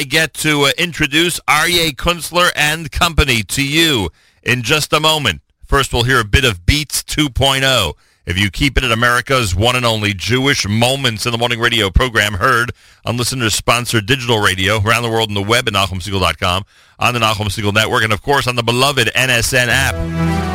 I get to introduce Aryeh Kunstler and Company to you in just a moment. First, we'll hear a bit of Beats 2.0. If you keep it at America's one and only Jewish Moments in the Morning radio program, heard on listener-sponsored digital radio around the world on the web at NachumSegal.com, on the Nachum Segal Network, and, of course, on the beloved NSN app.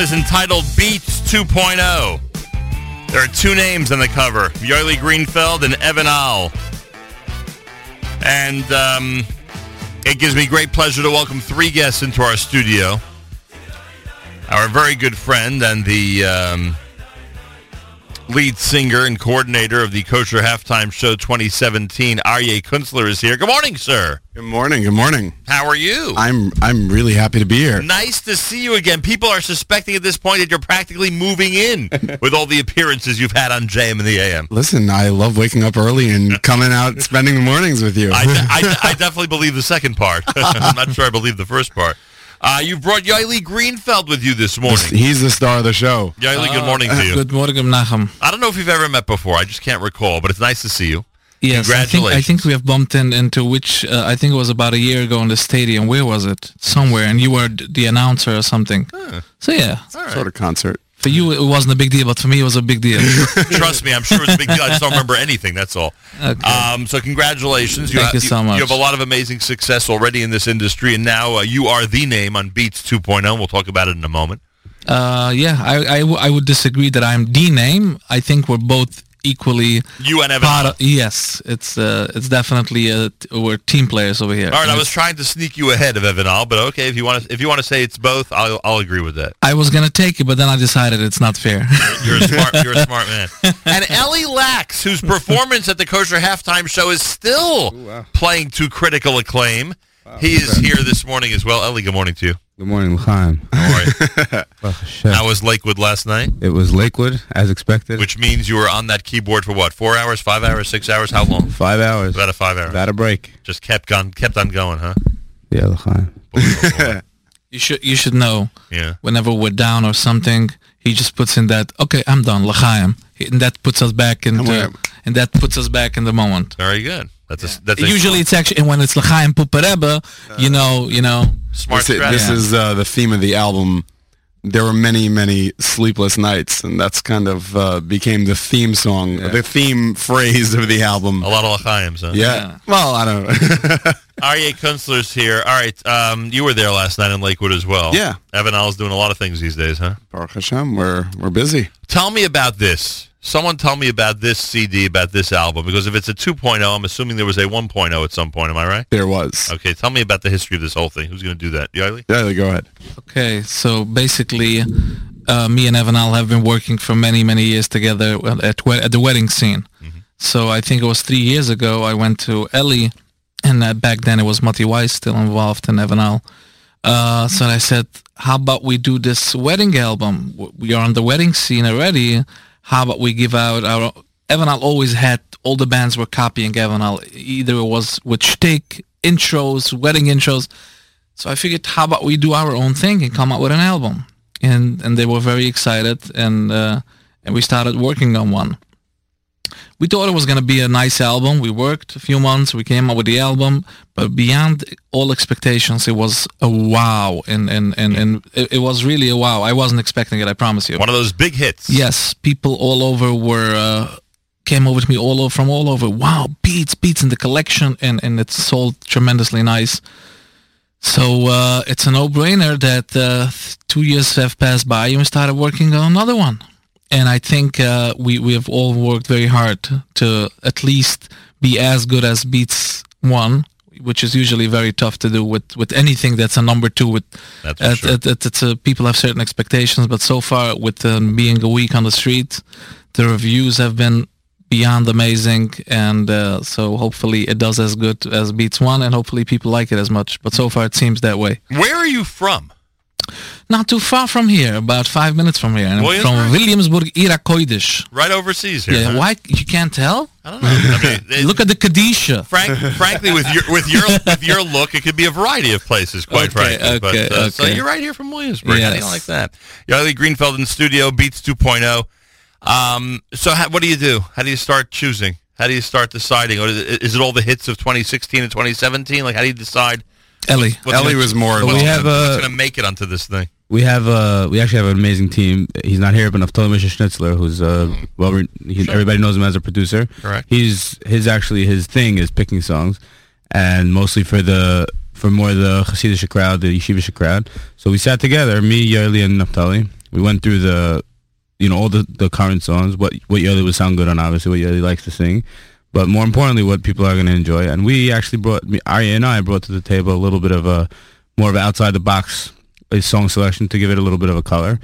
Is entitled Beats 2.0. There are two names on the cover, Yaeli Greenfeld and Evan Owl. And it gives me great pleasure to welcome three guests into our studio. Our very good friend and the lead singer and coordinator of the Kosher Halftime Show 2017, Aryeh Kunstler, is here. Good morning, sir. Good morning. Good morning. How are you? I'm really happy to be here. Nice to see you again. People are suspecting at this point that you're practically moving in with all the appearances you've had on JM and the AM. Listen, I love waking up early and coming out, spending the mornings with you. I definitely believe the second part. I'm not sure I believe the first part. You brought Yaeli Greenfeld with you this morning. He's the star of the show. Yaeli, good morning to you. Good morning, Nachum. I don't know if you've ever met before. I just can't recall, but it's nice to see you. Yes, congratulations. I think we have bumped into which, I think it was about a year ago in the stadium. Where was it? Somewhere, and you were the announcer or something. Huh. So, yeah. Right. Sort of concert. For you, it wasn't a big deal, but for me, it was a big deal. Trust me, I'm sure it's a big deal. I just don't remember anything, that's all. Okay. So congratulations. Thank you so much. You have a lot of amazing success already in this industry, and now you are the name on Beats 2.0. We'll talk about it in a moment. I would disagree that I'm the name. I think we're both equally. You and Evan. Yes, it's definitely we're team players over here. All right, I was trying to sneak you ahead of Evan Owl, but okay, if you want to say it's both, I'll agree with that. I was gonna take it, but then I decided it's not fair. You're a smart man. And Ellie Lax, whose performance at the Kosher Halftime Show is still playing to critical acclaim. Wow, he is here this morning as well. Ellie, good morning to you. Good morning, L'chaim. How are you? How was Lakewood last night? It was Lakewood, as expected. Which means you were on that keyboard for what? 4 hours, 5 hours, 6 hours? How long? 5 hours. About a 5 hours. About a break. Just kept on going, huh? Yeah, L'chaim. Boy. You should know. Yeah. Whenever we're down or something, he just puts in that. Okay, I'm done, L'chaim, and that puts us back in the moment. Very good. It's actually, and when it's L'chaim Pupareba, you know. Smart strategy. This is the theme of the album. There were many, many sleepless nights, and that's kind of became the theme song, the theme phrase of the album. A lot of l'chaims, huh? Yeah. Well, I don't know. Aryeh Kunstler's here. All right, you were there last night in Lakewood as well. Yeah. Evan Owl's doing a lot of things these days, huh? Baruch Hashem, we're busy. Tell me about this. Someone tell me about this CD, about this album, because if it's a 2.0, I'm assuming there was a 1.0 at some point, am I right? There was. Okay, tell me about the history of this whole thing. Who's going to do that? Yaeli? Yaeli, go ahead. Okay, so basically, me and Evan Owl have been working for many, many years together at the wedding scene. Mm-hmm. So I think it was 3 years ago, I went to Ellie, and back then it was Matti Weiss still involved in Evan Owl. So I said, how about we do this wedding album? We are on the wedding scene already. How about we give out our... Evan Owl always had... All the bands were copying Evan Owl. Either it was with shtick, intros, wedding intros. So I figured, how about we do our own thing and come out with an album? And they were very excited, and we started working on one. We thought it was going to be a nice album. We worked a few months. We came out with the album. But beyond all expectations, it was a wow. And it was really a wow. I wasn't expecting it, I promise you. One of those big hits. Yes. People all over came over to me from all over. Wow, Beats in the collection. And it sold tremendously nice. So it's a no-brainer that 2 years have passed by and we started working on another one. And I think we have all worked very hard to at least be as good as Beats 1, which is usually very tough to do with anything that's a number 2. People have certain expectations, but so far with being a week on the street, the reviews have been beyond amazing. And so hopefully it does as good as Beats 1, and hopefully people like it as much. But so far it seems that way. Where are you from? Not too far from here, about 5 minutes from here. And from Williamsburg, Ira Kodesh. Right overseas here. Yeah, huh? Why? You can't tell? I don't know. I mean, look at the Kadisha. Frankly, with your look, it could be a variety of places, quite frankly. Okay. So you're right here from Williamsburg. Yes. Anything like that. Yaeli Greenfeld in the studio, Beats 2.0. What do you do? How do you start choosing? How do you start deciding? Or is it all the hits of 2016 and 2017? Like, how do you decide? Ellie was more. What's going to make it onto this thing? We actually have an amazing team. He's not here, but Naftali Misha Schnitzler, who's everybody knows him as a producer. Correct. His thing is picking songs, and mostly for more the Hasidish crowd, the Yeshivish crowd. So we sat together, me, Yaeli, and Naftali. We went through all the current songs, what Yaeli would sound good on, obviously what Yaeli likes to sing. But more importantly, what people are going to enjoy. And we actually Aryeh and I brought to the table a little bit of a more of an outside-the-box song selection to give it a little bit of a color.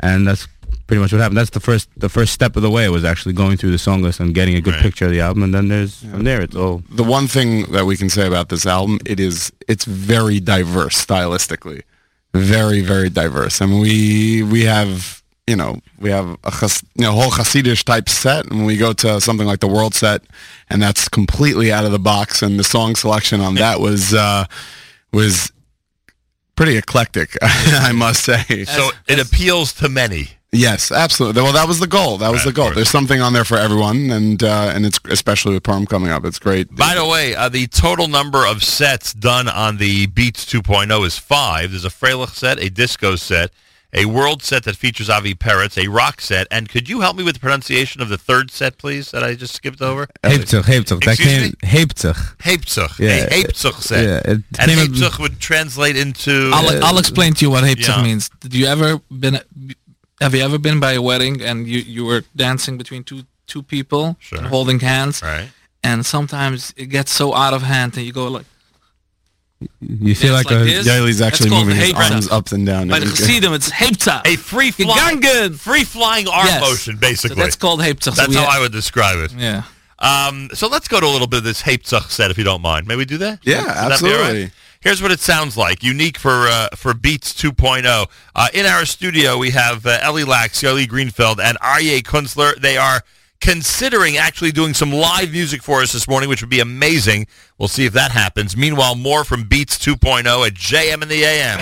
And that's pretty much what happened. That's the first step of the way was actually going through the song list and getting a good picture of the album. And then from there, it's all... The one thing that we can say about this album, it's very diverse stylistically. Very, very diverse. And we have a whole Hasidish type set, and we go to something like the World set, and that's completely out of the box. And the song selection on that was pretty eclectic, I must say. So it appeals to many. Yes, absolutely. Well, that was the goal. There's something on there for everyone, and it's especially with Purim coming up, it's great. By the way, the total number of sets done on the Beats 2.0 is 5. There's a Freilich set, a disco set, a world set that features Avi Peretz, a rock set, and could you help me with the pronunciation of the third set, please, that I just skipped over? Heipzig. Heipzig. Yeah. A Heipzig set. Yeah, and Heipzig would translate into... I'll explain to you what Heipzig means. Have you ever been by a wedding and you were dancing between two two people sure. holding hands. Right. And sometimes it gets so out of hand that you go like... You feel like Yaeli's actually moving his arms up and down. By the Chassidim, it's heptah. A free-flying arm motion, basically. So that's called heptah. That's how I would describe it. Yeah. So let's go to a little bit of this heptah set, if you don't mind. May we do that? Yeah, absolutely. That be all right? Here's what it sounds like. Unique for Beats 2.0. In our studio, we have Ellie Lax, Yaeli Greenfeld, and Aryeh Kunstler. They are considering actually doing some live music for us this morning, which would be amazing. We'll see if that happens. Meanwhile, more from Beats 2.0 at JM in the AM.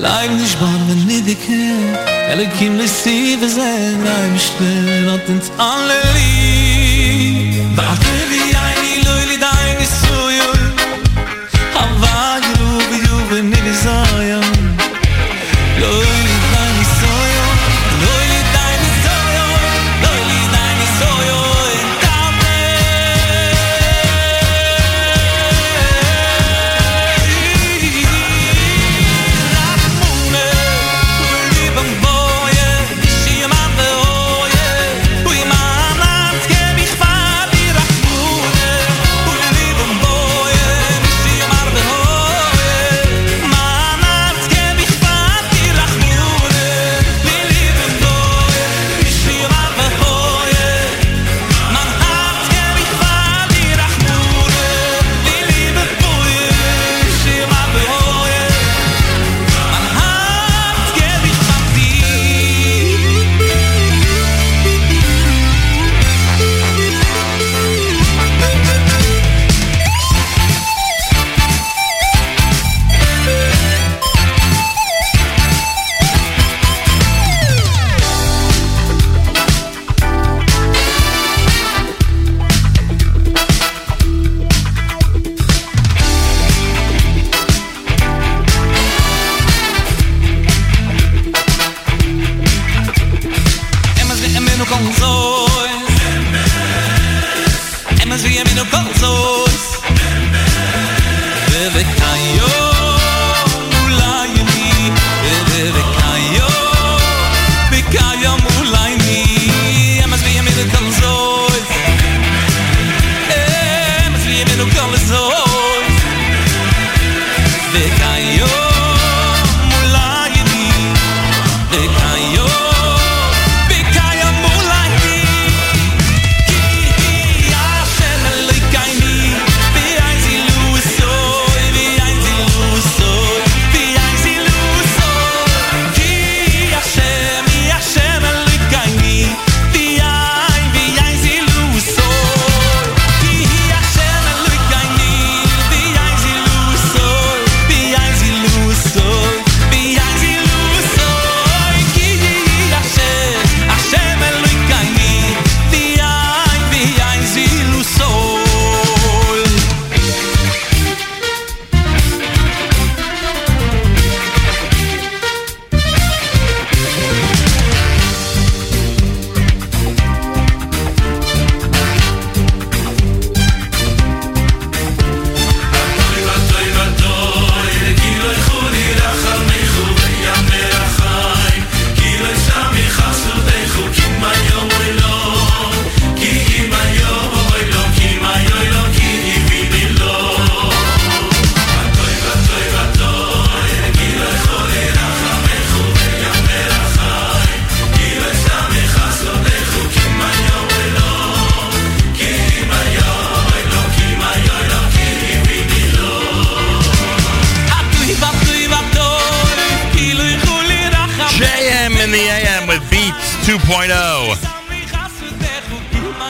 Leib nishbar ben nidike Elikim lisi v'ze Leib nishterot ins Anleli Ba'akevi ayni loy lidai nisuyul Hava yiru biyu v'nilizayan Loy lidai nisoyon Loy lidai nisoyon Loy lidai nisoyon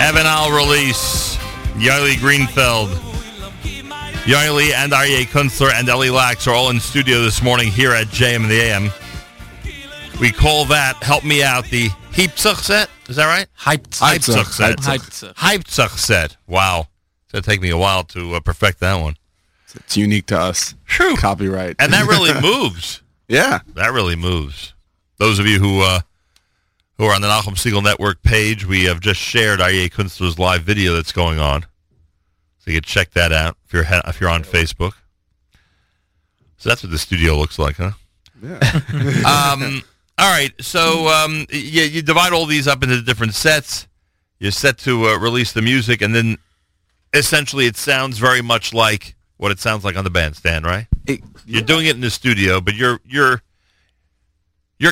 Evan Owl release, Yaeli Greenfeld, Yaeli and Aryeh Kunstler and Ellie Lax are all in studio this morning here at JM and the AM. We call that, help me out, the Heptah set? Is that right? Heptah set. Wow. It's going to take me a while to perfect that one. It's unique to us. True. Copyright. And that really moves. Yeah. That really moves. Those of you who are on the Nachum Segal Network page, we have just shared Aryeh Kunstler's live video that's going on, so you can check that out if you're on Facebook. So that's what the studio looks like, huh? Yeah. All right. So you divide all these up into different sets. You're set to release the music, and then essentially it sounds very much like what it sounds like on the bandstand, right? You're doing it in the studio, but you're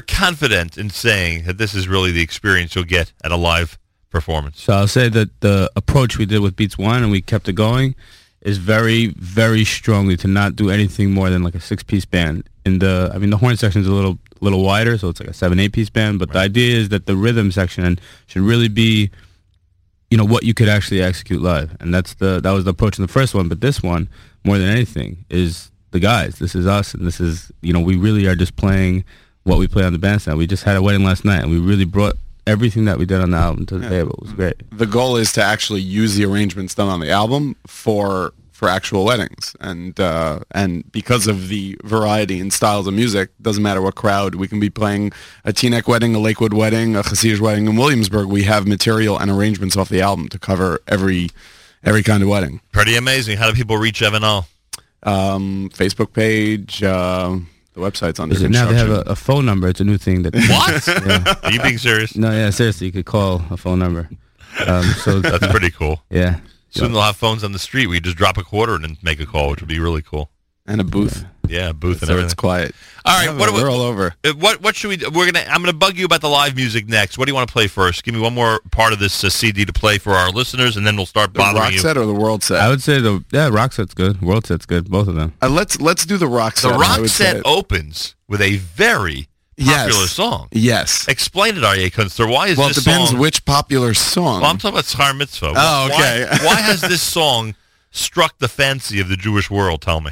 confident in saying that this is really the experience you'll get at a live performance. So I'll say that the approach we did with Beats 1, and we kept it going, is very, very strongly to not do anything more than like a 6-piece band. The horn section is a little wider, so it's like a 7-8-piece band, but right. The idea is that the rhythm section should really be, you know, what you could actually execute live. And that was the approach in the first one, but this one, more than anything, is the guys. This is us, and this is, you know, we really are just playing what we play on the bandstand. We just had a wedding last night, and we really brought everything that we did on the album to the table. It was great. The goal is to actually use the arrangements done on the album for actual weddings, and because of the variety in styles of music, doesn't matter what crowd, we can be playing a Teaneck wedding, a Lakewood wedding, a Hasidic wedding in Williamsburg. We have material and arrangements off the album to cover every kind of wedding. Pretty amazing. How do people reach Evan Owl? Facebook page, website's under construction. Now they have a phone number. It's a new thing. What? Yeah. Are you being serious? No, yeah, seriously. You could call a phone number. So that's pretty cool. Yeah. Soon they'll have phones on the street where you just drop a quarter and then make a call, which would be really cool. And a booth. Yeah, a booth, and everything. It's quiet. All right, we're all over. What should we do? I'm gonna bug you about the live music next. What do you want to play first? Give me one more part of this CD to play for our listeners, and then we'll start bothering you. The rock set or the world set? I would say the rock set's good. World set's good. Both of them. Let's do the rock set. The rock set opens with a very popular song. Yes. Explain it, Aryeh Kunstler. Why is this song? Well, it depends which popular song. Well, I'm talking about Schar Mitzvah. Oh, okay. Why has this song struck the fancy of the Jewish world? Tell me.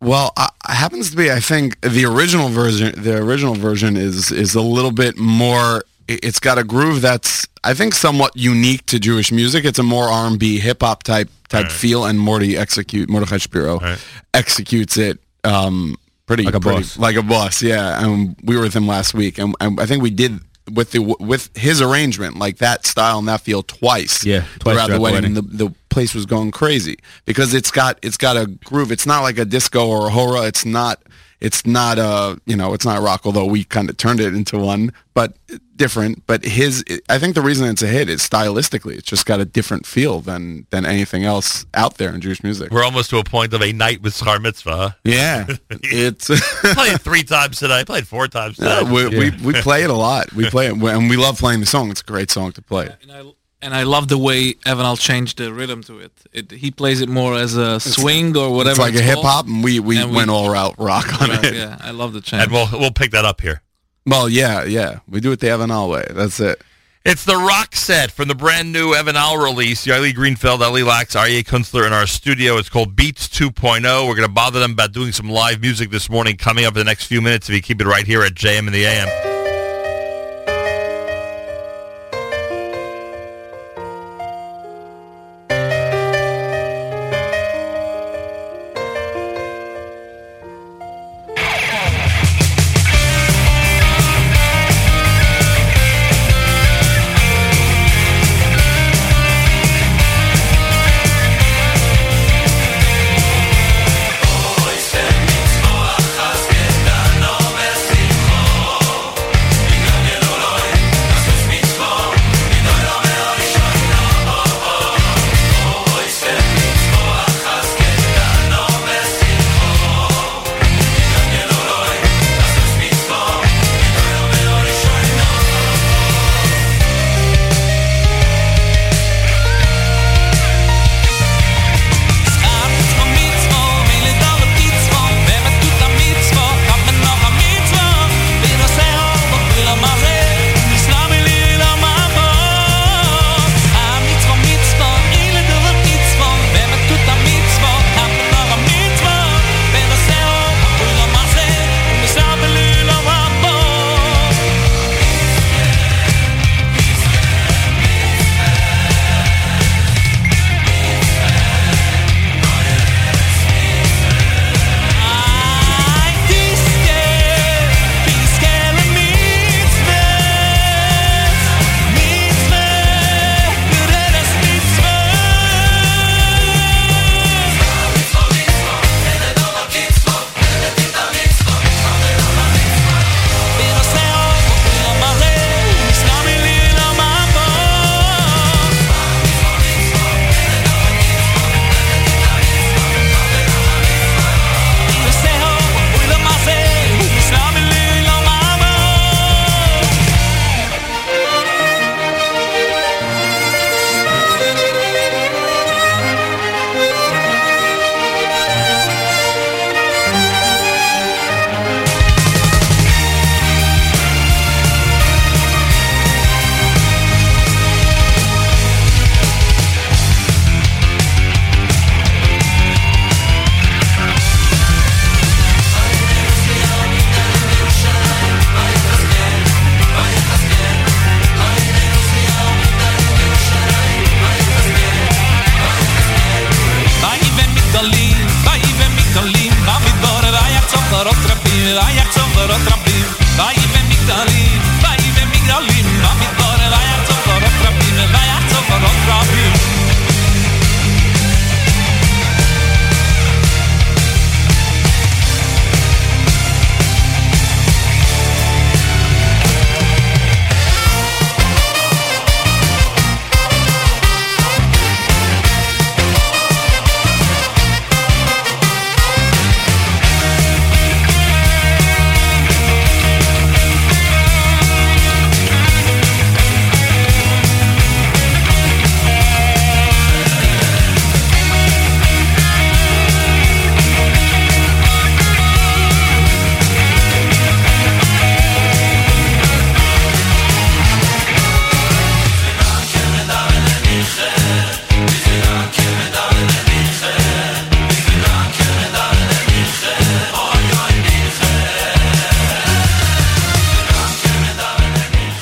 Well, it happens to be, I think, the original version is a little bit more, it's got a groove that's, I think, somewhat unique to Jewish music. It's a more R&B, hip-hop type right. feel, and Mordechai Spiro executes it pretty... Like a boss. Like a boss, yeah. And we were with him last week, and I think we did... With his arrangement, like that style and that feel twice throughout the wedding, and the place was going crazy because it's got a groove. It's not like a disco or a hora. It's not rock, although we kind of turned it into one, but different. But I think the reason it's a hit is stylistically, it's just got a different feel than anything else out there in Jewish music. We're almost to a point of a night with Schar Mitzvah. Huh? Yeah, it's play it 3 times tonight. Play it 4 times tonight. We play it a lot. We play it, and we love playing the song. It's a great song to play. And I love the way Evan Owl changed the rhythm to it. He plays it more as a swing or whatever. It's like a hip hop, and we went all out rock on it. Yeah, I love the change. And we'll pick that up here. Well, yeah, we do it the Evan Owl way. That's it. It's the rock set from the brand new Evan Owl release. Yaeli Greenfeld, Ellie Lax, Aryeh Kunstler in our studio. It's called Beats 2.0. We're going to bother them about doing some live music this morning coming up in the next few minutes if you keep it right here at JM and the AM.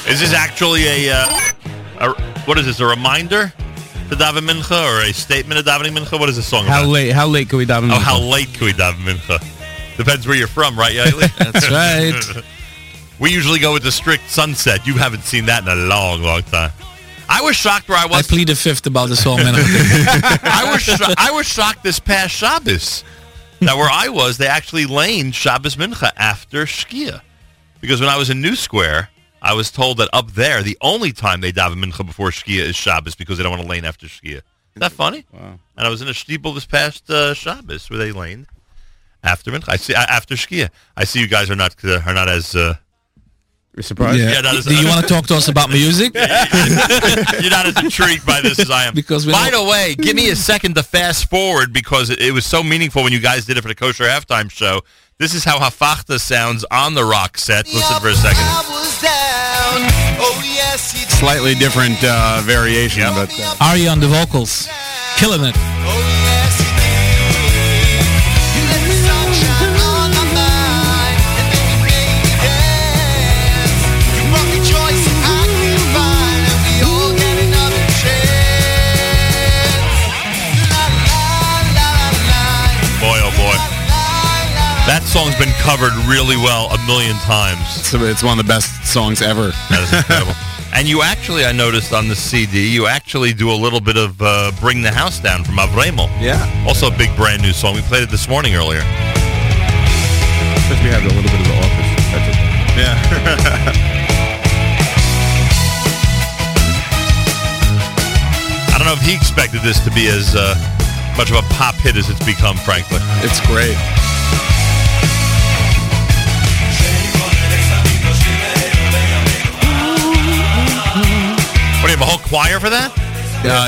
Is this actually a what is this, a reminder to daven mincha or a statement of davening mincha? What is this song about? How late can we daven mincha? Oh, how late can we daven mincha? Depends where you're from, right, Yaeli? That's right. We usually go with the strict sunset. You haven't seen that in a long, long time. I was shocked where I was. I plead a fifth about this whole minute. I was shocked this past Shabbos. Now, where I was, they actually laned Shabbos Mincha after Shkia. Because when I was in New Square, I was told that up there, the only time they daven Mincha before Shkia is Shabbos because they don't want to lane after Shkia. Isn't that funny? Wow. And I was in a shtibel this past Shabbos where they laned after Mincha. After Shkia. I see you guys are not as... surprised? Yeah. Do you want to talk to us about music? You're not as intrigued by this as I am. By the way, give me a second to fast forward because it was so meaningful when you guys did it for the Kosher Halftime Show. This is how Hafachta sounds on the rock set. Listen for a second. Slightly different variation. Yep. But Aryeh on the vocals. Killing it. That song's been covered really well a million times. It's one of the best songs ever. That is incredible. And you actually, I noticed on the CD, you actually do a little bit of Bring the House Down from Avremel. Yeah. Also a big brand new song. We played it this morning earlier. Because we have a little bit of The Office. That's it. Yeah. I don't know if he expected this to be as much of a pop hit as it's become, frankly. It's great. What, do you have a whole choir for that?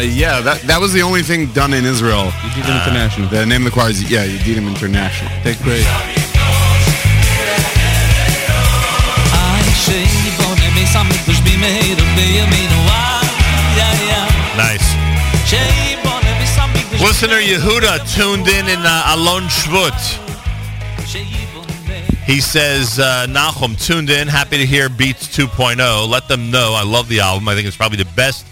Yeah, that was the only thing done in Israel. Yedidim International. The name of the choir is, Yedidim International. They're great. Nice. Listener Yehuda tuned in Alon Shvut. He says, Nachum, tuned in, happy to hear Beats 2.0. Let them know I love the album. I think it's probably the best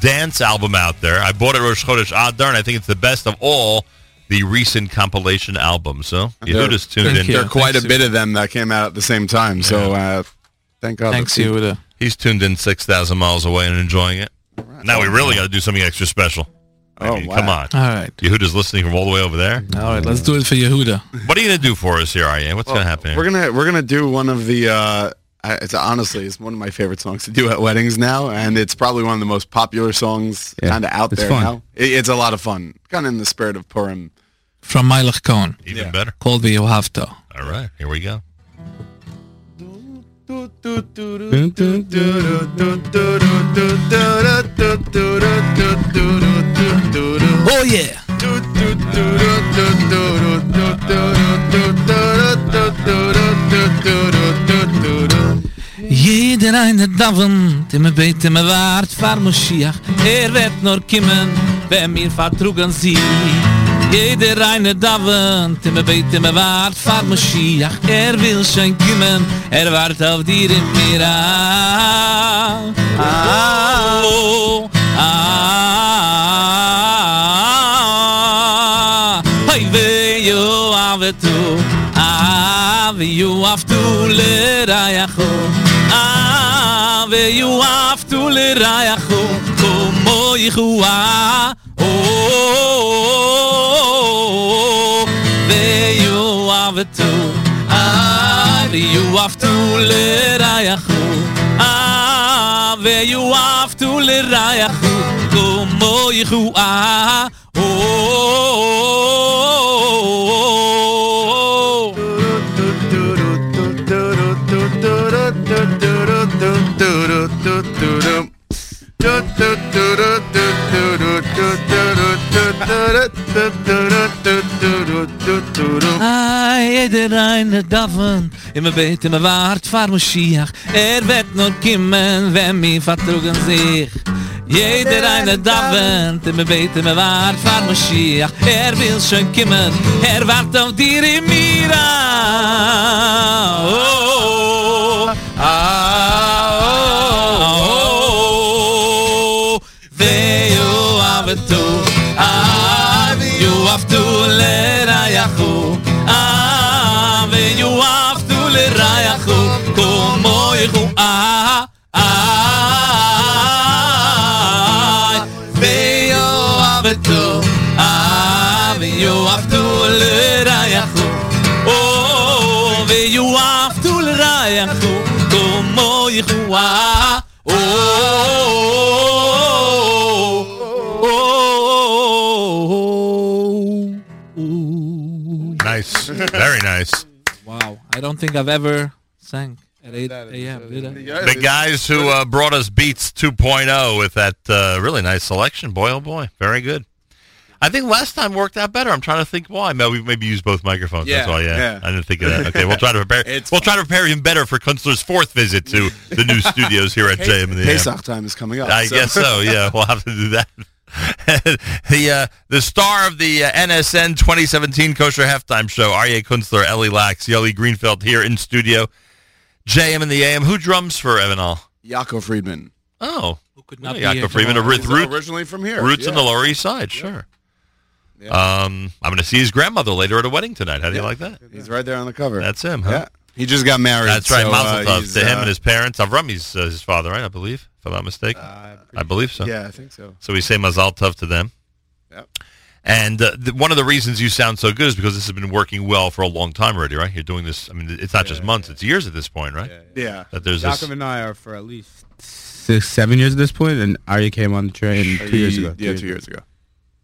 dance album out there. I bought it Rosh Chodesh Adar, and I think it's the best of all the recent compilation albums. So, Yehuda's tuned in. There are quite a bit of them that came out at the same time, so thank God. Thanks, Yehuda. He's tuned in 6,000 miles away and enjoying it. Right. Now we really got to do something extra special. I mean, wow. Come on. All right. Yehuda's listening from all the way over there. All right, let's do it for Yehuda. What are you going to do for us here, Aryeh? What's going to happen here? We're gonna do one of the, it's one of my favorite songs to do at weddings now, and it's probably one of the most popular songs kind of out there fun. Now. It's a lot of fun, kind of in the spirit of Purim. From Mylach Cohen. Even better. Called V'Yohavta. All right, here we go. Oh yeah. Jeder eine davent im Beit im Wart far Moschiach, wird nur kommen, wenn mir vertrugen sie. Jeder eine davent im Beit im Wart far Moschiach, will schon kommen, wart auf dir in mir. You have to let I go. You have to let I go. Come on, you go. You have to. You have to let I go. You have to let I go. Come on, you go. Jeder eine davon im Bett im Wart fahr Moschiach wird nur kommen wenn mir vertrugen sich Jeder eine davon im Bett im Wart fahr Moschiach will schon kommen wart auf dir in mir oh, oh, oh, oh. Nice. Very nice. Wow. I don't think I've ever sang at 8 a.m., did I? The guys who brought us Beats 2.0 with that really nice selection. Boy, oh boy. Very good. I think last time worked out better. I'm trying to think why. We maybe used both microphones. Yeah, that's why, yeah. I didn't think of that. Okay, we'll try to prepare even better for Kunstler's fourth visit to the new studios here at JM. Pesach time is coming up. I guess so, yeah. We'll have to do that. The star of the NSN 2017 Kosher Halftime Show, Aryeh Kunstler, Ellie Lax, Yaeli Greenfeld here in studio. JM in the AM. Who drums for Evan Owl? Yaakov Friedman. Oh. Who could not be Yaakov Friedman. Originally from here. Roots in the Lower East Side, sure. Yeah. I'm going to see his grandmother later at a wedding tonight. How do you like that? He's right there on the cover. That's him, huh? Yeah. He just got married. That's right. So, Mazel Tov to him and his parents. Avram, he's his father, right? I believe, if I'm not mistaken. I believe so. Yeah, I think so. So we say Mazel Tov to them. Yep. And one of the reasons you sound so good is because this has been working well for a long time already, right? You're doing this. I mean, it's not just months; it's years at this point, right? Yeah. That there's Jacob and I are for at least 6-7 years at this point, and Aryeh came on the train 2 years ago. Yeah, 2 years ago.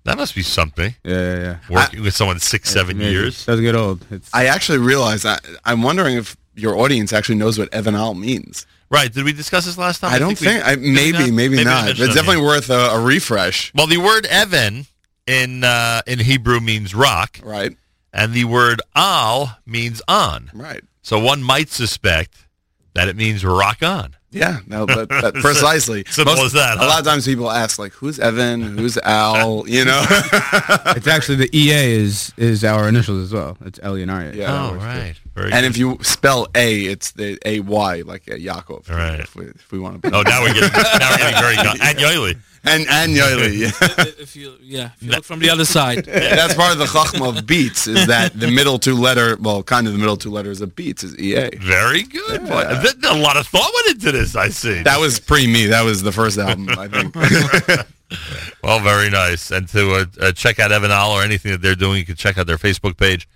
That must be something. Yeah. Working with someone 6-7 years. Doesn't get old. I actually realized I'm wondering if your audience actually knows what Evan Owl means. Right. Did we discuss this last time? I don't think. Maybe not. It's definitely worth a refresh. Well, the word Evan in Hebrew means rock. Right. And the word Al means on. Right. So one might suspect that it means rock on. Yeah, no, but precisely. Simple as that. Huh? A lot of times people ask, like, who's Evan? Who's Al? You know? It's actually the EA is our initials as well. It's Ellie and Aryeh. Yeah. Oh, right. Very good. If you spell A, it's the A-Y, like Yaakov. Right. If we want to. Oh, now we're getting very good. And Yaeli. And Yaeli. Yeah. If you look from the other side. Yeah. That's part of the chachma of beats, is that the middle two letter, the middle two letters of beats is EA. Very good. Yeah. A lot of thought went into this, I see. That was pre-me. That was the first album, I think. Well, very nice. And to check out Evan Owl or anything that they're doing, you can check out their Facebook page.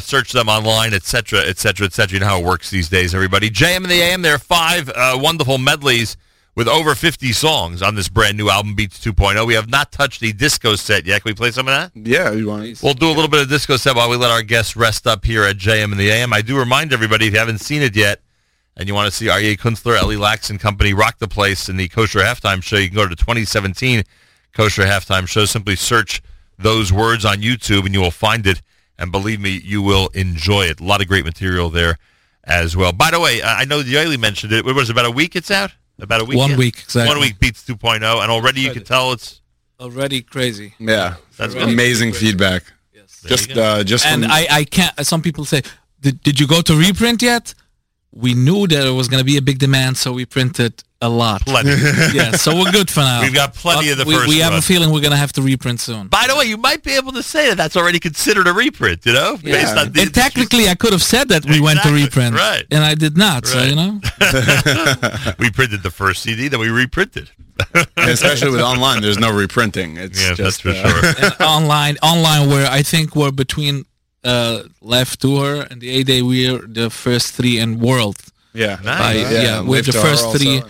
Search them online, etc., etc., etc. You know how it works these days, everybody. JM and the AM, there are five wonderful medleys with over 50 songs on this brand new album, Beats 2.0. We have not touched the disco set yet. Can we play some of that? Yeah, you want to. We'll do a little bit of disco set while we let our guests rest up here at JM and the AM. I do remind everybody, if you haven't seen it yet, and you want to see Aryeh Kunstler, Ellie Lax and company rock the place in the Kosher Halftime Show, you can go to the 2017 Kosher Halftime Show. Simply search those words on YouTube, and you will find it. And believe me, you will enjoy it. A lot of great material there as well. By the way, I know Yaeli mentioned it. It was about a week it's out? About a week? 1 week, exactly. 1 week Beats 2.0, and already you can tell it's... Already crazy. Yeah. That's amazing feedback. Yes. I can't... Some people say, did you go to reprint yet? We knew that it was going to be a big demand, so we printed a lot. Plenty. Yeah, so we're good for now. We've got plenty of the first one. We have a feeling we're going to have to reprint soon. By the way, you might be able to say that's already considered a reprint, you know? Yeah. Based on and technically, I could have said that we went to reprint. Right. And I did not, so, you know? We printed the first CD, then we reprinted. Especially with online, there's no reprinting. It's just, that's for sure. And online where I think we're between... Left Tour and the A-Day, we're the first three in world. Yeah, nice. We're the first three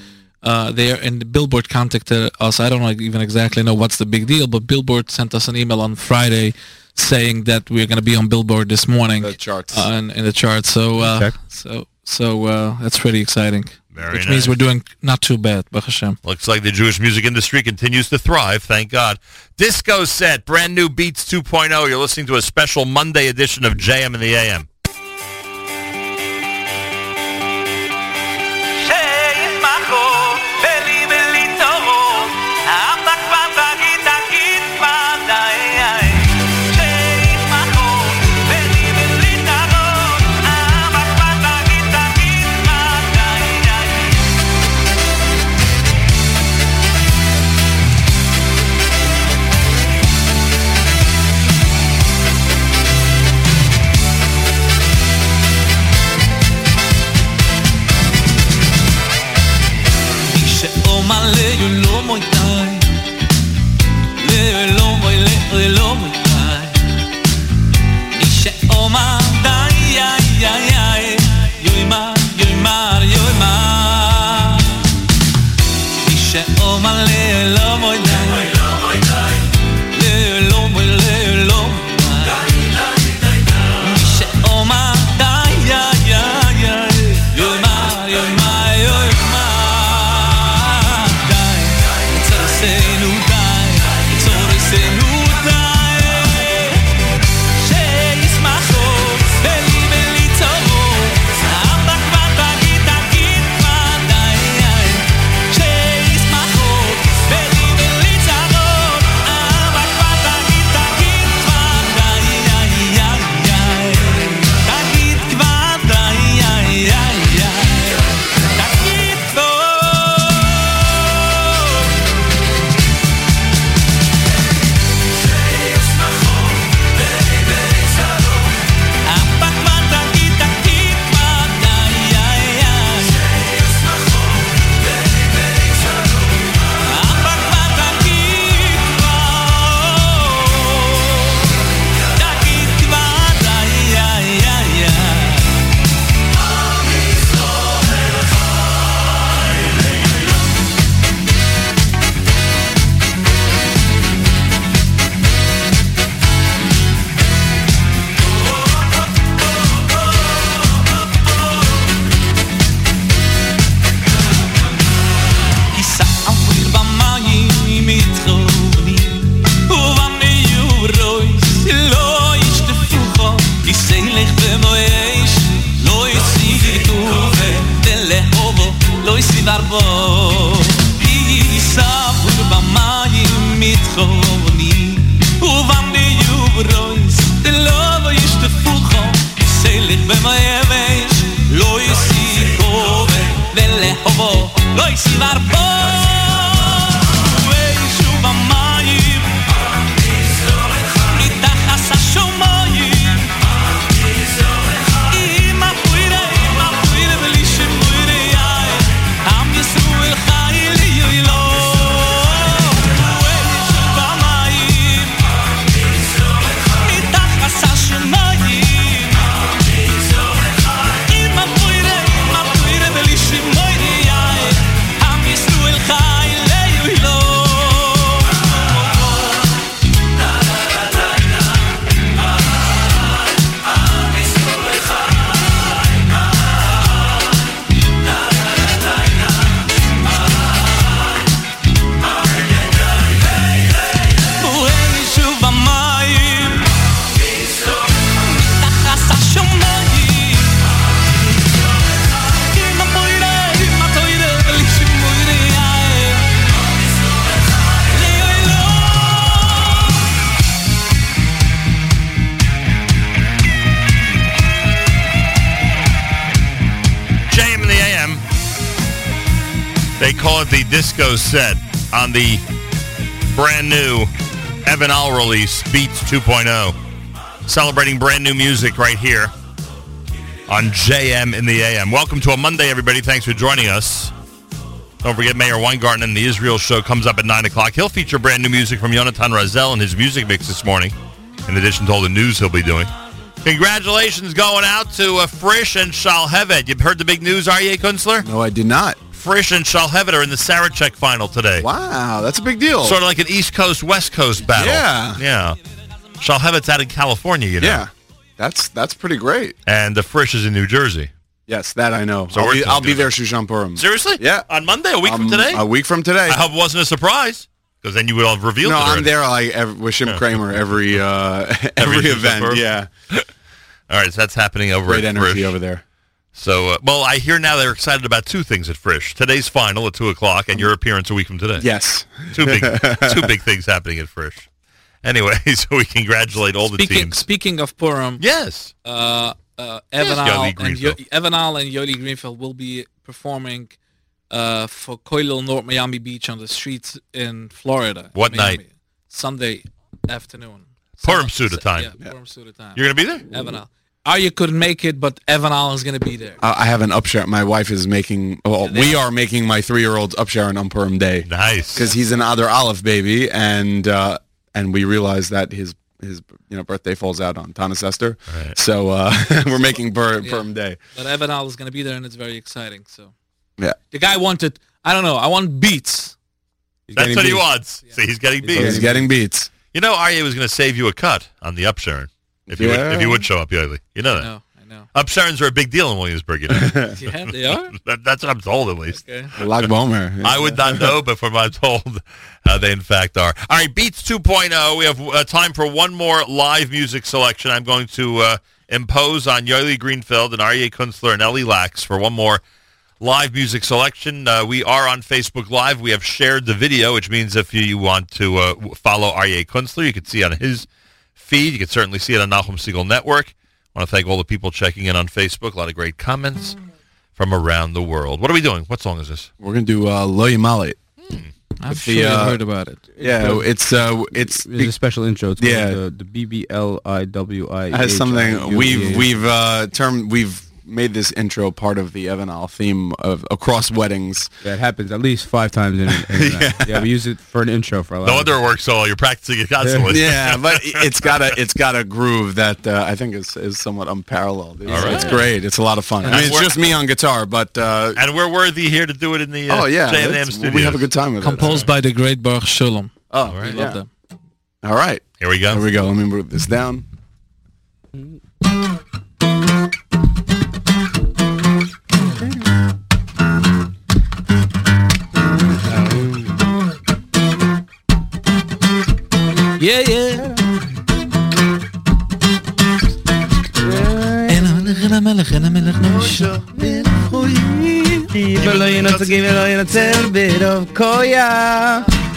there, and the Billboard contacted us. I don't even exactly know what's the big deal, but Billboard sent us an email on Friday saying that we're going to be on Billboard this morning. The charts. In the charts. So that's pretty exciting. Very which nice. Means we're doing not too bad, Baruch Hashem. Looks like the Jewish music industry continues to thrive, thank God. Disco set, brand new Beats 2.0. You're listening to a special Monday edition of JM and the AM. Disco set on the brand new Evan Owl release, Beats 2.0. Celebrating brand new music right here on JM in the AM. Welcome to a Monday, everybody. Thanks for joining us. Don't forget Mayor Weingarten and the Israel show comes up at 9 o'clock. He'll feature brand new music from Yonatan Razel and his music mix this morning, in addition to all the news he'll be doing. Congratulations going out to Frisch and Shalhevet. You've heard the big news, Aryeh Kunstler? No, I did not. Frisch and Shalhevet are in the Sarachek final today. Wow, that's a big deal. Sort of like an East Coast, West Coast battle. Yeah. Shalhevet's out in California, you know. Yeah, that's pretty great. And the Frisch is in New Jersey. Yes, that I know. So I'll be there, Shushan Purim. Seriously? Yeah. On Monday, a week from today? A week from today. I hope it wasn't a surprise, because then you would have revealed it. No, I'm there with Shim Kramer every event. Yeah. All right, so that's happening over great at Frisch. Great energy over there. So, well, I hear now they're excited about two things at Frisch. Today's final at 2 o'clock and your appearance a week from today. Yes. Two big things happening at Frisch. Anyway, so we congratulate all the teams. Speaking of Purim, yes. Evan Owl and Yaeli Greenfeld will be performing for Koyle North Miami Beach on the streets in Florida. What Miami, night? Sunday afternoon. Purim Suda time. Yeah, Purim Suda time. You're going to be there? Evan Owl. Aryeh couldn't make it, but Evan Owl is going to be there. I have an upshare. My wife is making, we are making my 3-year-old's upshare on Purim Day. Nice. Because he's an Adar Aleph baby, and we realized that his birthday falls out on Tanis Esther. Right. So we're making Purim Day. But Evan Owl is going to be there, and it's very exciting. So yeah. The guy wanted, I don't know, I want beats. That's what he wants. Yeah. So he's getting beats. He's getting beats. You know, Aryeh was going to save you a cut on the upsharon if you would show up, Yaeli. You know that. I know. Upsharons are a big deal in Williamsburg. You know? Yeah, they are? That's what I'm told, at least. Okay. Lag Bomer. Yeah. I would not know, but from what I'm told, they in fact are. All right, Beats 2.0. We have time for one more live music selection. I'm going to impose on Yaeli Greenfeld and Aryeh Kunstler and Ellie Lax for one more live music selection. We are on Facebook Live. We have shared the video, which means if you want to follow Aryeh Kunstler, you can see it on his feed. You can certainly see it on Nachum Segal Network. I want to thank all the people checking in on Facebook. A lot of great comments from around the world. What are we doing? What song is this? We're going to do Lo Yimalit. I've sure heard about it. Yeah, so it's a special intro. It's called the BBLIWI. Has something we've made this intro part of the Evan Owl theme of across weddings. That happens at least 5 times in yeah, we use it for an intro for a lot. No wonder it works so well. You're practicing it constantly. Yeah, but it's got a groove that I think is somewhat unparalleled. It's great. It's a lot of fun. And I mean, it's just me on guitar, but and we're worthy here to do it in the J&M studios. We have a good time with it. Composed by the great Baruch Shulam. Oh, all right. Love them. All right. Here we go. Let me move this down. Yeah, yeah.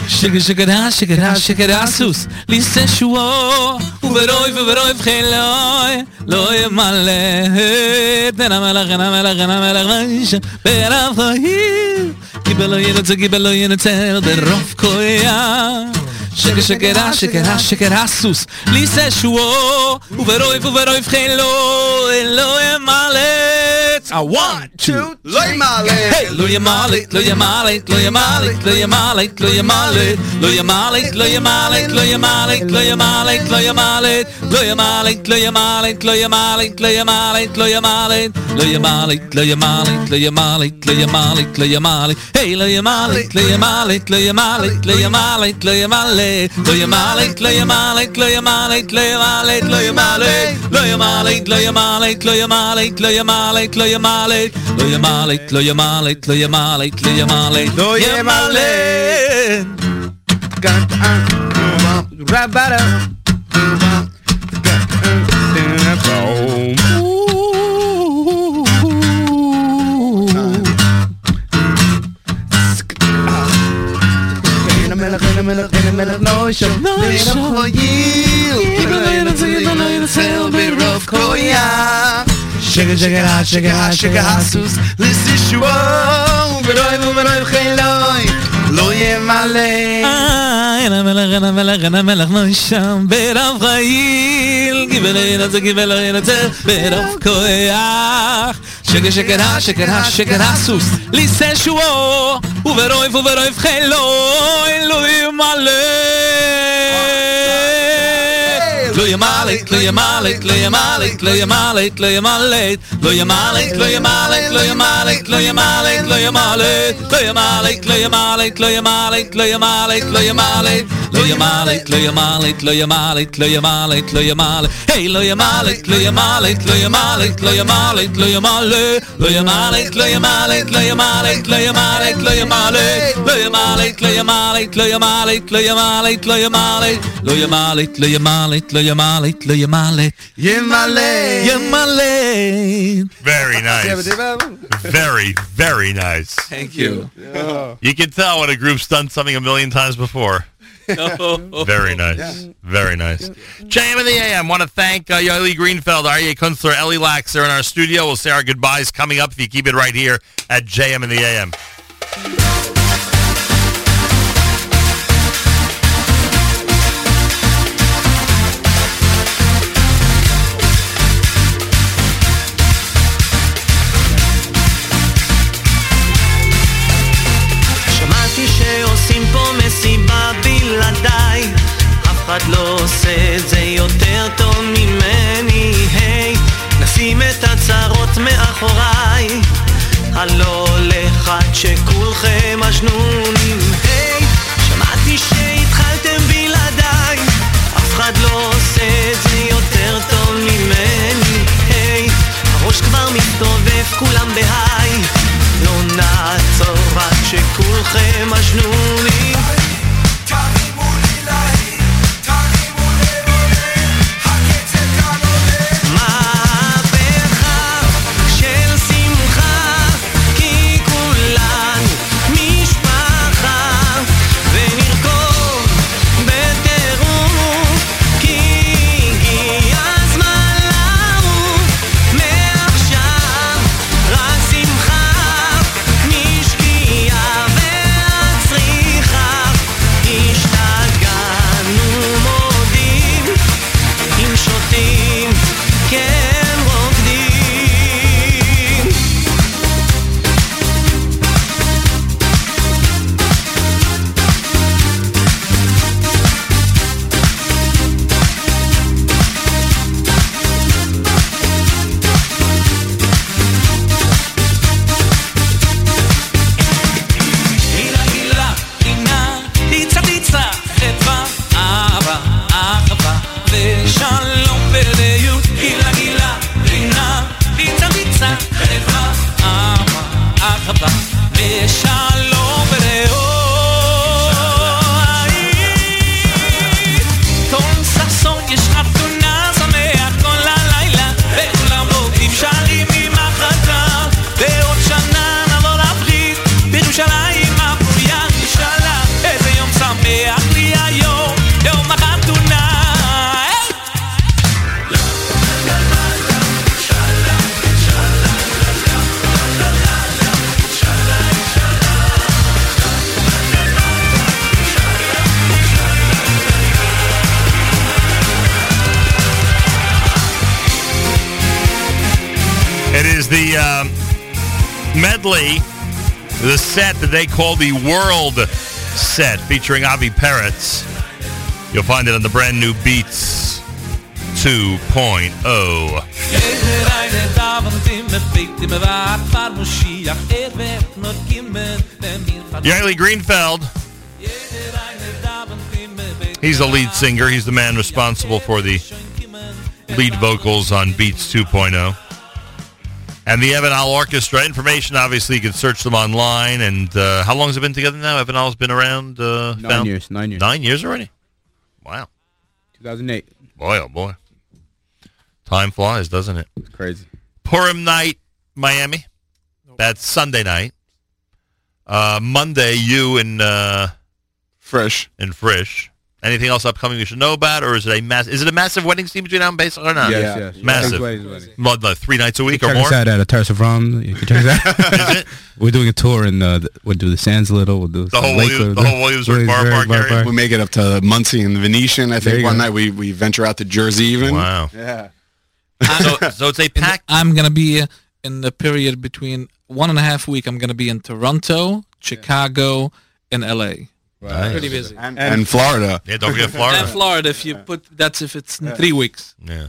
Shake it, shake it, shake it, shake it, asus. Listen, shuo. Uberoi, uberoi, v'cheloi. Lo yemalet. Namelach, namelach, namelach. Berachoi. Gibelo yenetz, gibelo yenetz. Berov koya. Shake it, shake it, shake it, shake it, asus. Lise shuo, uveroi v'chelo, Eloi malet. I want to, Eloi malet. Hey, Eloi malet, Eloi malet, Eloi malet, Eloi malet, Eloi malet, Eloi malet, Eloi malet, Eloi malet, Eloi malet, Eloi malet, Eloi malet, Eloi malet, Eloi malet, Eloi malet, Eloi malet, Eloi malet, Eloi malet, Eloi malet, Eloi malet, Eloi malet. Hey, Eloi malet, Eloi malet, Eloi malet, Eloi malet, Eloi malet. Lo yemalit, lo yemalit, lo yemalit, lo yemalit, lo yemalit, lo yemalit, lo yemalit, lo yemalit, lo yemalit, lo yemalit, lo yemalit, lo yemalit, lo yemalit, lo yemalit, lo yemalit. Got rabada. Melech noisho, noisho choyil. Kibel berov koya. Shake shake shake asus. Listen shuo, berov cheloi. Lo yemalei. Melech noisho, berov choyil. Kibel berov koya. Shake shake it, asus. Listen shuo, uverov cheloi. Lo yemalei. Lo yemalei, lo yemalei, lo yemalei, lo yemalei, lo yemalei, lo yemalei, lo yemalei, lo yemalei, lo yemalei, lo yemalei, lo yemalei, lo yemalei, lo yemalei, lo yemalei, lo yemalei. Lo yemalit, lo yemalit, lo yemalit, lo yemalit, lo yemalit. Hey, lo yemalit, lo yemalit, lo yemalit, lo yemalit, lo yemalit. Lo yemalit, lo yemalit, lo yemalit, lo yemalit, lo yemalit. Lo yemalit, lo yemalit, lo yemalit, lo yemalit, lo yemalit. Lo yemalit, lo yemalit, lo yemalit, lo yemalit. Yemalit, yemalit. Very nice. Very, very nice. Thank you. You can tell when a group's done something a million times before. Very nice. Yeah. Very nice. JM in the AM. Want to thank Yaeli Greenfeld, Aryeh Kunstler, Ellie Lax. They're in our studio. We'll say our goodbyes coming up if you keep it right here at JM in the AM. אחד לא עושה את זה יותר טוב ממני היי, נשים את הצרות מאחוריי הלא לחד שכולכם אשנונים היי, medley, the set that they call the World Set, featuring Avi Peretz. You'll find it on the brand new Beats 2.0. Yaeli Greenfeld. He's the lead singer. He's the man responsible for the lead vocals on Beats 2.0. And the Evan Owl Orchestra. Information, obviously, you can search them online. And how long has it been together now? Evan Owl's been around? 9 years. 9 years. 9 years already? Wow. 2008. Boy, oh boy. Time flies, doesn't it? It's crazy. Purim night, Miami. Nope. That's Sunday night. Monday, you and... Frisch. And Frisch. Anything else upcoming we should know about, or is it a massive wedding scene between now and Basil or not? Yes. Massive. Like 3 nights a week or more? Check us out at a Terrace of Ram. You can check us out. Is it? We're doing a tour, and we'll do the Sands little. We'll do the whole Williamsburg Bar Park area. We make it up to Muncie and the Venetian. I think one night we venture out to Jersey even. Wow. Yeah. So it's a pack. I'm going to be in the period between 1.5 weeks. I'm going to be in Toronto, Chicago, and L.A. Wow. Nice. Pretty busy. And Florida. Yeah, don't forget Florida. And Florida, if you put, that's if it's in 3 weeks. Yeah.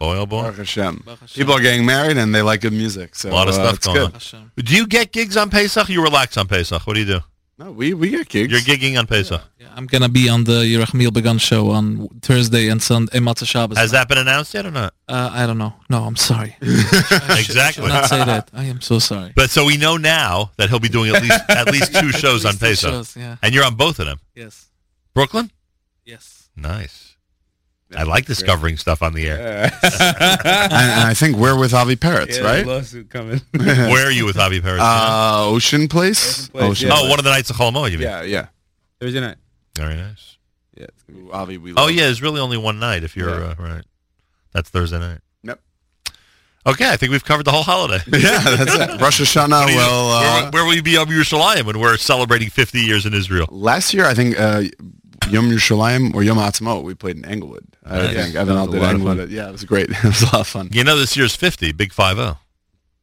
Boy, oh boy. Baruch Hashem. People are getting married and they like good music. So, a lot of stuff going on. Do you get gigs on Pesach? You relax on Pesach. What do you do? No, we get gigs. You're gigging on Pesach. Yeah. I'm going to be on the Yerachmiel Begun show on Thursday and Sunday. And Matzah Shabbos. Has that been announced yet or not? I don't know. No, I'm sorry. I should not say that. I am so sorry. But so we know now that he'll be doing at least two shows on Pesach. And you're on both of them? Yes. Brooklyn? Yes. Nice. I like discovering stuff on the air. And I think we're with Avi Peretz, right? Lawsuit coming. Where are you with Avi Peretz? Ocean Place. Ocean Place. One of the nights of Cholmoa, you mean? Yeah. Thursday night. Very nice. Yeah, it's gonna be Avi. It's really only one night if you're right. That's Thursday night. Yep. Okay, I think we've covered the whole holiday. Yeah, that's it. Rosh Hashanah. Well, where will you be on Yerushalayim when we're celebrating 50 years in Israel? Last year, I think. Yom Yerushalayim or Yom Ha'atzmaut, we played in Englewood. I think Evan Owl did Englewood. Yeah, it was great. It was a lot of fun. You know, this year's 50, big 50.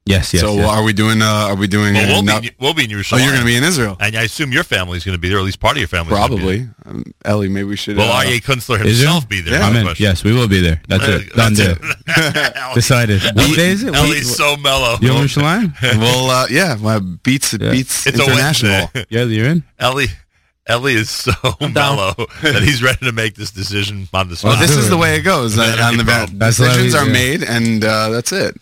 Yes. So are we doing? We'll be in Yerushalayim. Oh, you're going to be in Israel, and I assume your family's going to be there, or at least part of your family. Probably. Ellie, maybe we should. Will Aryeh Kunstler himself be there? Yeah. I'm in. Yes, we will be there. That's it. Done deal. Decided. What day is it? Ellie's so mellow. Yom Yerushalayim. Well, my Beats International. Yeah, you're in. Ellie is so mellow that he's ready to make this decision on the spot. Well, this is the way it goes. Decisions are made, and that's it.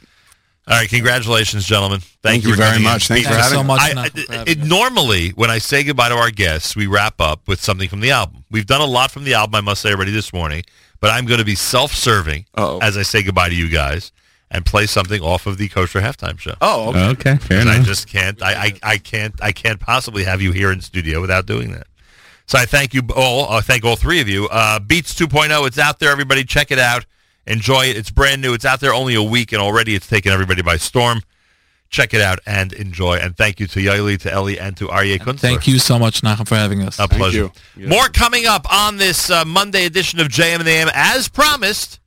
All right, congratulations, gentlemen. Thank you very much. Thanks for having us. Normally, when I say goodbye to our guests, we wrap up with something from the album. We've done a lot from the album, I must say, already this morning, but I'm going to be self-serving as I say goodbye to you guys and play something off of the Kosher Halftime Show. Oh, okay. Fair enough. I just can't. I can't possibly have you here in studio without doing that. So I thank you all. I thank all three of you. Beats 2.0, it's out there, everybody. Check it out. Enjoy it. It's brand new. It's out there only a week, and already it's taken everybody by storm. Check it out and enjoy. And thank you to Yaeli, to Ellie, and to Aryeh Kunstler. Thank you so much, Nachum, for having us. A pleasure. Yeah. More coming up on this Monday edition of JM and AM, as promised,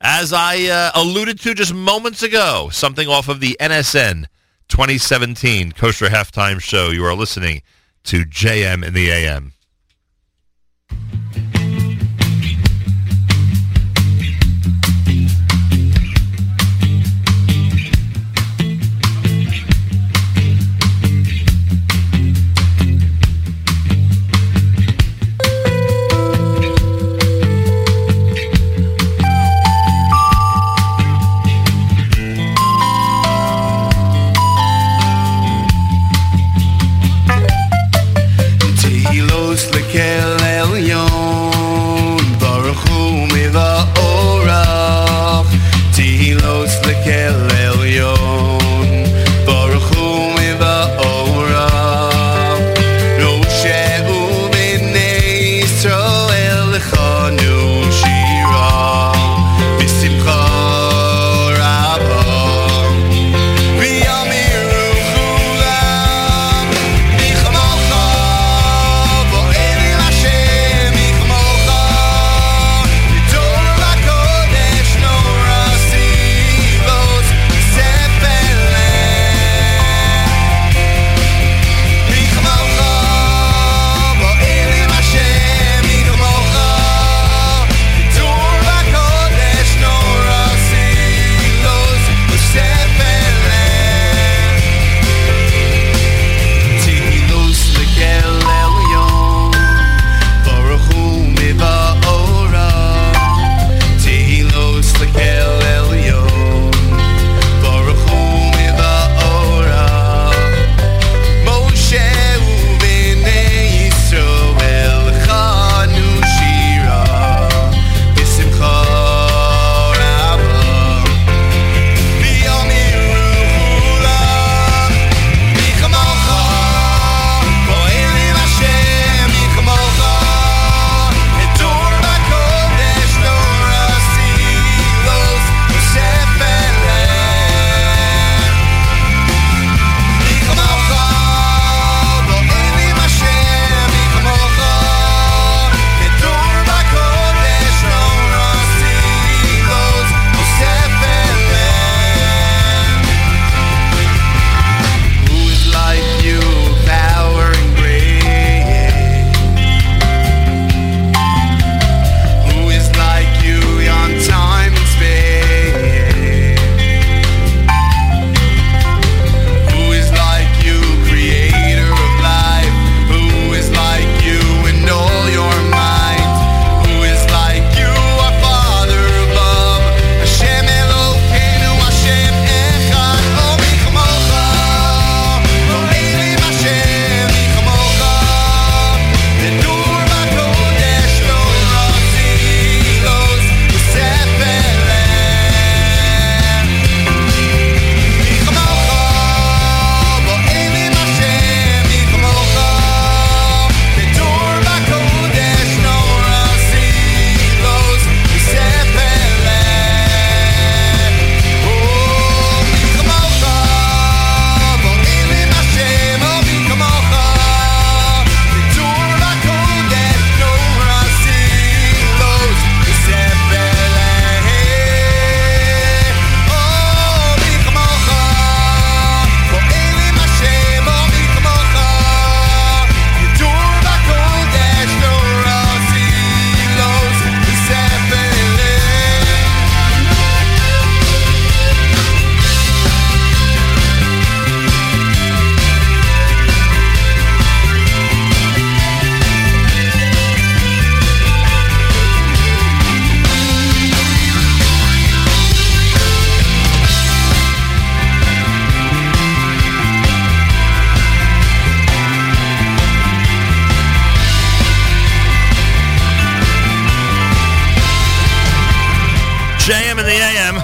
as I alluded to just moments ago. Something off of the NSN 2017 Kosher Halftime Show. You are listening to JM and the AM. JM and the AM.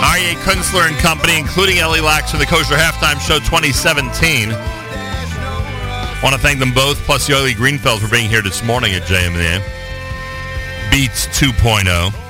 Aryeh Kunstler and Company, including Ellie Lax from the Kosher Halftime Show 2017. I want to thank them both, plus Yaeli Greenfeld, for being here this morning at JM and the AM. Beats 2.0.